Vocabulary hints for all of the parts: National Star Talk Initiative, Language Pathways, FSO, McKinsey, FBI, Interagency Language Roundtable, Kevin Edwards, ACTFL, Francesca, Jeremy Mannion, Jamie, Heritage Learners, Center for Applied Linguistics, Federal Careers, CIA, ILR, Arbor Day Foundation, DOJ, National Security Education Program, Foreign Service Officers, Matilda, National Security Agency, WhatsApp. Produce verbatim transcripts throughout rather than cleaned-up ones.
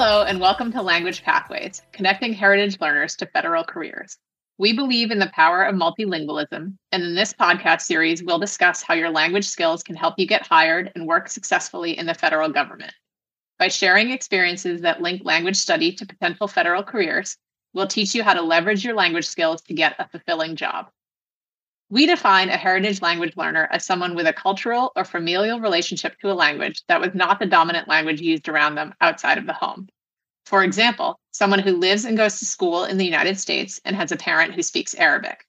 Hello, and welcome to Language Pathways, connecting heritage learners to federal careers. We believe in the power of multilingualism, and in this podcast series, we'll discuss how your language skills can help you get hired and work successfully in the federal government. By sharing experiences that link language study to potential federal careers, we'll teach you how to leverage your language skills to get a fulfilling job. We define a heritage language learner as someone with a cultural or familial relationship to a language that was not the dominant language used around them outside of the home. For example, someone who lives and goes to school in the United States and has a parent who speaks Arabic.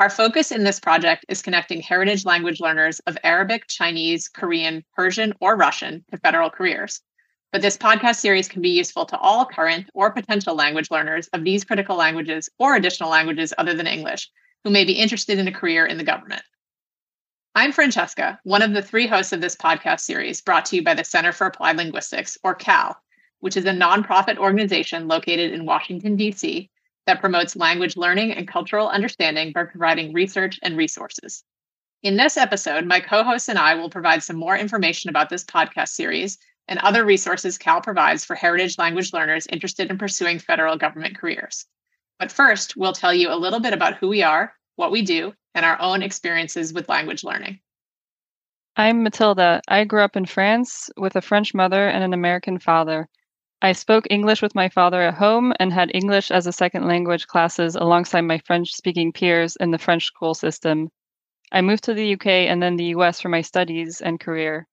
Our focus in this project is connecting heritage language learners of Arabic, Chinese, Korean, Persian, or Russian to federal careers. But this podcast series can be useful to all current or potential language learners of these critical languages or additional languages other than English, who may be interested in a career in the government. I'm Francesca, one of the three hosts of this podcast series brought to you by the Center for Applied Linguistics, or C A L, which is a nonprofit organization located in Washington, D C, that promotes language learning and cultural understanding by providing research and resources. In this episode, my co-hosts and I will provide some more information about this podcast series and other resources C A L provides for heritage language learners interested in pursuing federal government careers. But first, we'll tell you a little bit about who we are, what we do, and our own experiences with language learning. I'm Matilda. I grew up in France with a French mother and an American father. I spoke English with my father at home and had English as a second language classes alongside my French-speaking peers in the French school system. I moved to the U K and then the U S for my studies and career.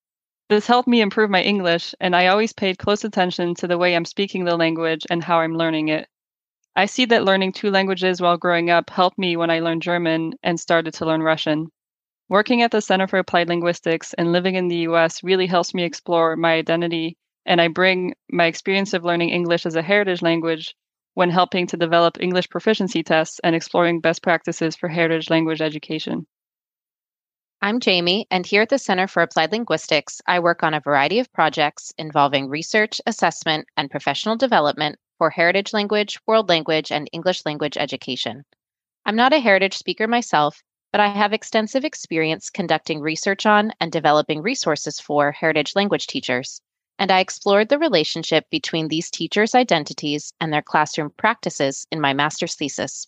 This helped me improve my English, and I always paid close attention to the way I'm speaking the language and how I'm learning it. I see that learning two languages while growing up helped me when I learned German and started to learn Russian. Working at the Center for Applied Linguistics and living in the U S really helps me explore my identity, and I bring my experience of learning English as a heritage language when helping to develop English proficiency tests and exploring best practices for heritage language education. I'm Jamie, and here at the Center for Applied Linguistics, I work on a variety of projects involving research, assessment, and professional development for heritage language, world language, and English language education. I'm not a heritage speaker myself, but I have extensive experience conducting research on and developing resources for heritage language teachers, and I explored the relationship between these teachers' identities and their classroom practices in my master's thesis.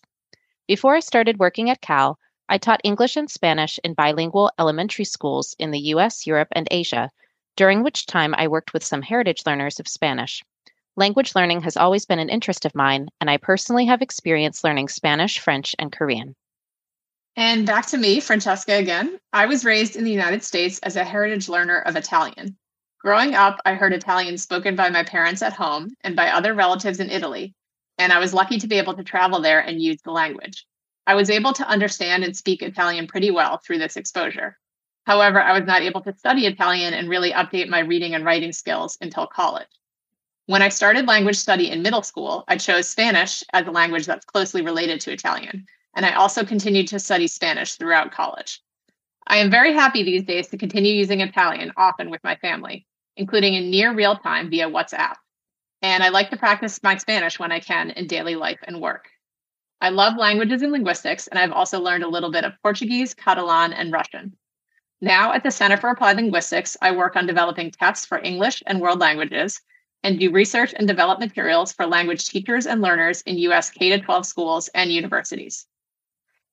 Before I started working at C A L, I taught English and Spanish in bilingual elementary schools in the U S, Europe, and Asia, during which time I worked with some heritage learners of Spanish. Language learning has always been an interest of mine, and I personally have experience learning Spanish, French, and Korean. And back to me, Francesca again. I was raised in the United States as a heritage learner of Italian. Growing up, I heard Italian spoken by my parents at home and by other relatives in Italy, and I was lucky to be able to travel there and use the language. I was able to understand and speak Italian pretty well through this exposure. However, I was not able to study Italian and really update my reading and writing skills until college. When I started language study in middle school, I chose Spanish as a language that's closely related to Italian, and I also continued to study Spanish throughout college. I am very happy these days to continue using Italian often with my family, including in near real time via WhatsApp, and I like to practice my Spanish when I can in daily life and work. I love languages and linguistics, and I've also learned a little bit of Portuguese, Catalan, and Russian. Now at the Center for Applied Linguistics, I work on developing tests for English and world languages, and do research and develop materials for language teachers and learners in U S K through twelve schools and universities.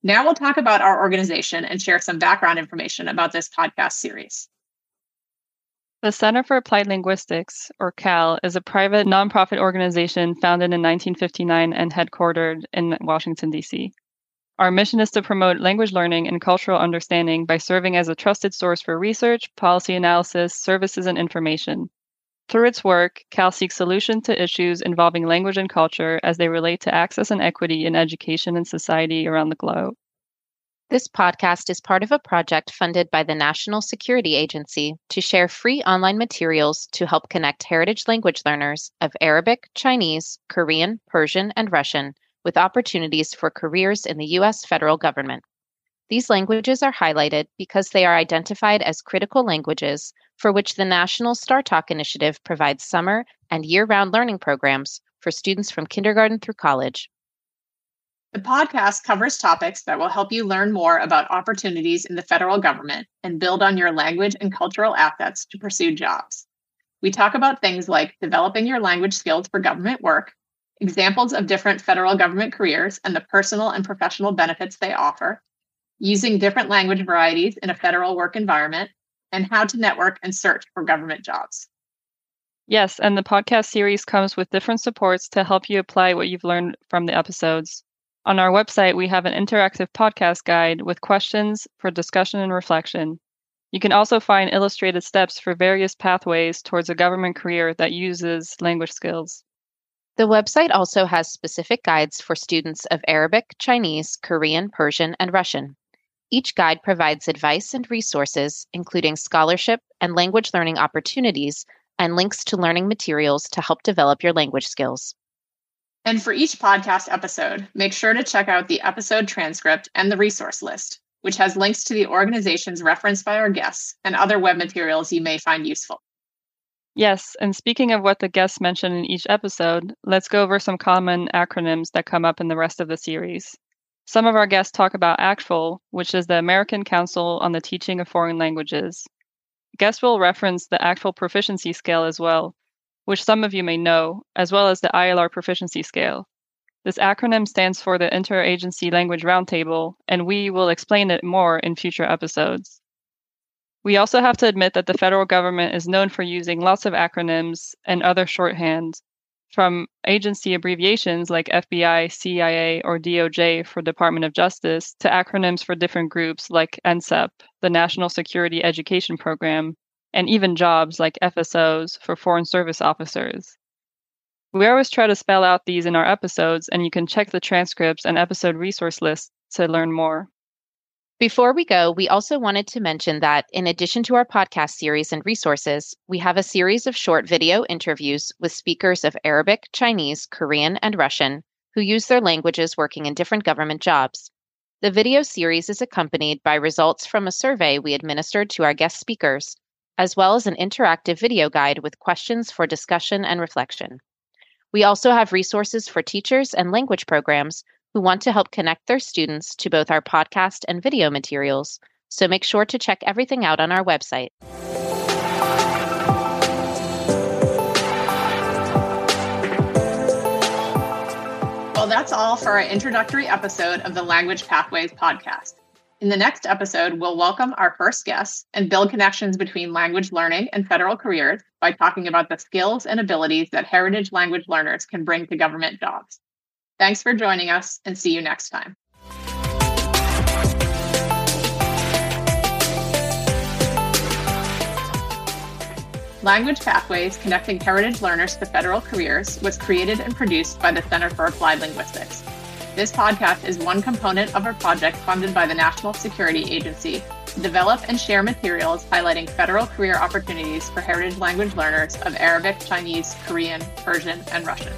Now we'll talk about our organization and share some background information about this podcast series. The Center for Applied Linguistics, or C A L, is a private nonprofit organization founded in nineteen fifty-nine and headquartered in Washington, D C. Our mission is to promote language learning and cultural understanding by serving as a trusted source for research, policy analysis, services, and information. Through its work, C A L seeks solutions to issues involving language and culture as they relate to access and equity in education and society around the globe. This podcast is part of a project funded by the National Security Agency to share free online materials to help connect heritage language learners of Arabic, Chinese, Korean, Persian, and Russian with opportunities for careers in the U S federal government. These languages are highlighted because they are identified as critical languages for which the National Star Talk Initiative provides summer and year-round learning programs for students from kindergarten through college. The podcast covers topics that will help you learn more about opportunities in the federal government and build on your language and cultural assets to pursue jobs. we talk about things like developing your language skills for government work, examples of different federal government careers and the personal and professional benefits they offer, using different language varieties in a federal work environment, and how to network and search for government jobs. Yes, and the podcast series comes with different supports to help you apply what you've learned from the episodes. On our website, we have an interactive podcast guide with questions for discussion and reflection. You can also find illustrated steps for various pathways towards a government career that uses language skills. The website also has specific guides for students of Arabic, Chinese, Korean, Persian, and Russian. Each guide provides advice and resources, including scholarship and language learning opportunities, and links to learning materials to help develop your language skills. And for each podcast episode, make sure to check out the episode transcript and the resource list, which has links to the organizations referenced by our guests and other web materials you may find useful. Yes, and speaking of what the guests mention in each episode, let's go over some common acronyms that come up in the rest of the series. Some of our guests talk about A C T F L, which is the American Council on the Teaching of Foreign Languages. Guests will reference the A C T F L proficiency scale as well, which some of you may know, as well as the I L R proficiency scale. This acronym stands for the Interagency Language Roundtable, and we will explain it more in future episodes. We also have to admit that the federal government is known for using lots of acronyms and other shorthand, from agency abbreviations like F B I, C I A, or D O J for Department of Justice, to acronyms for different groups like N S E P, the National Security Education Program, and even jobs like F S Os for Foreign Service Officers. We always try to spell out these in our episodes, and you can check the transcripts and episode resource lists to learn more. Before we go, we also wanted to mention that in addition to our podcast series and resources, we have a series of short video interviews with speakers of Arabic, Chinese, Korean, and Russian who use their languages working in different government jobs. The video series is accompanied by results from a survey we administered to our guest speakers, as well as an interactive video guide with questions for discussion and reflection. We also have resources for teachers and language programs who want to help connect their students to both our podcast and video materials, so make sure to check everything out on our website. Well, that's all for our introductory episode of the Language Pathways podcast. In the next episode, we'll welcome our first guest and build connections between language learning and federal careers by talking about the skills and abilities that heritage language learners can bring to government jobs. Thanks for joining us, and see you next time. Language Pathways, Connecting Heritage Learners to Federal Careers, was created and produced by the Center for Applied Linguistics. This podcast is one component of a project funded by the National Security Agency to develop and share materials highlighting federal career opportunities for heritage language learners of Arabic, Chinese, Korean, Persian, and Russian.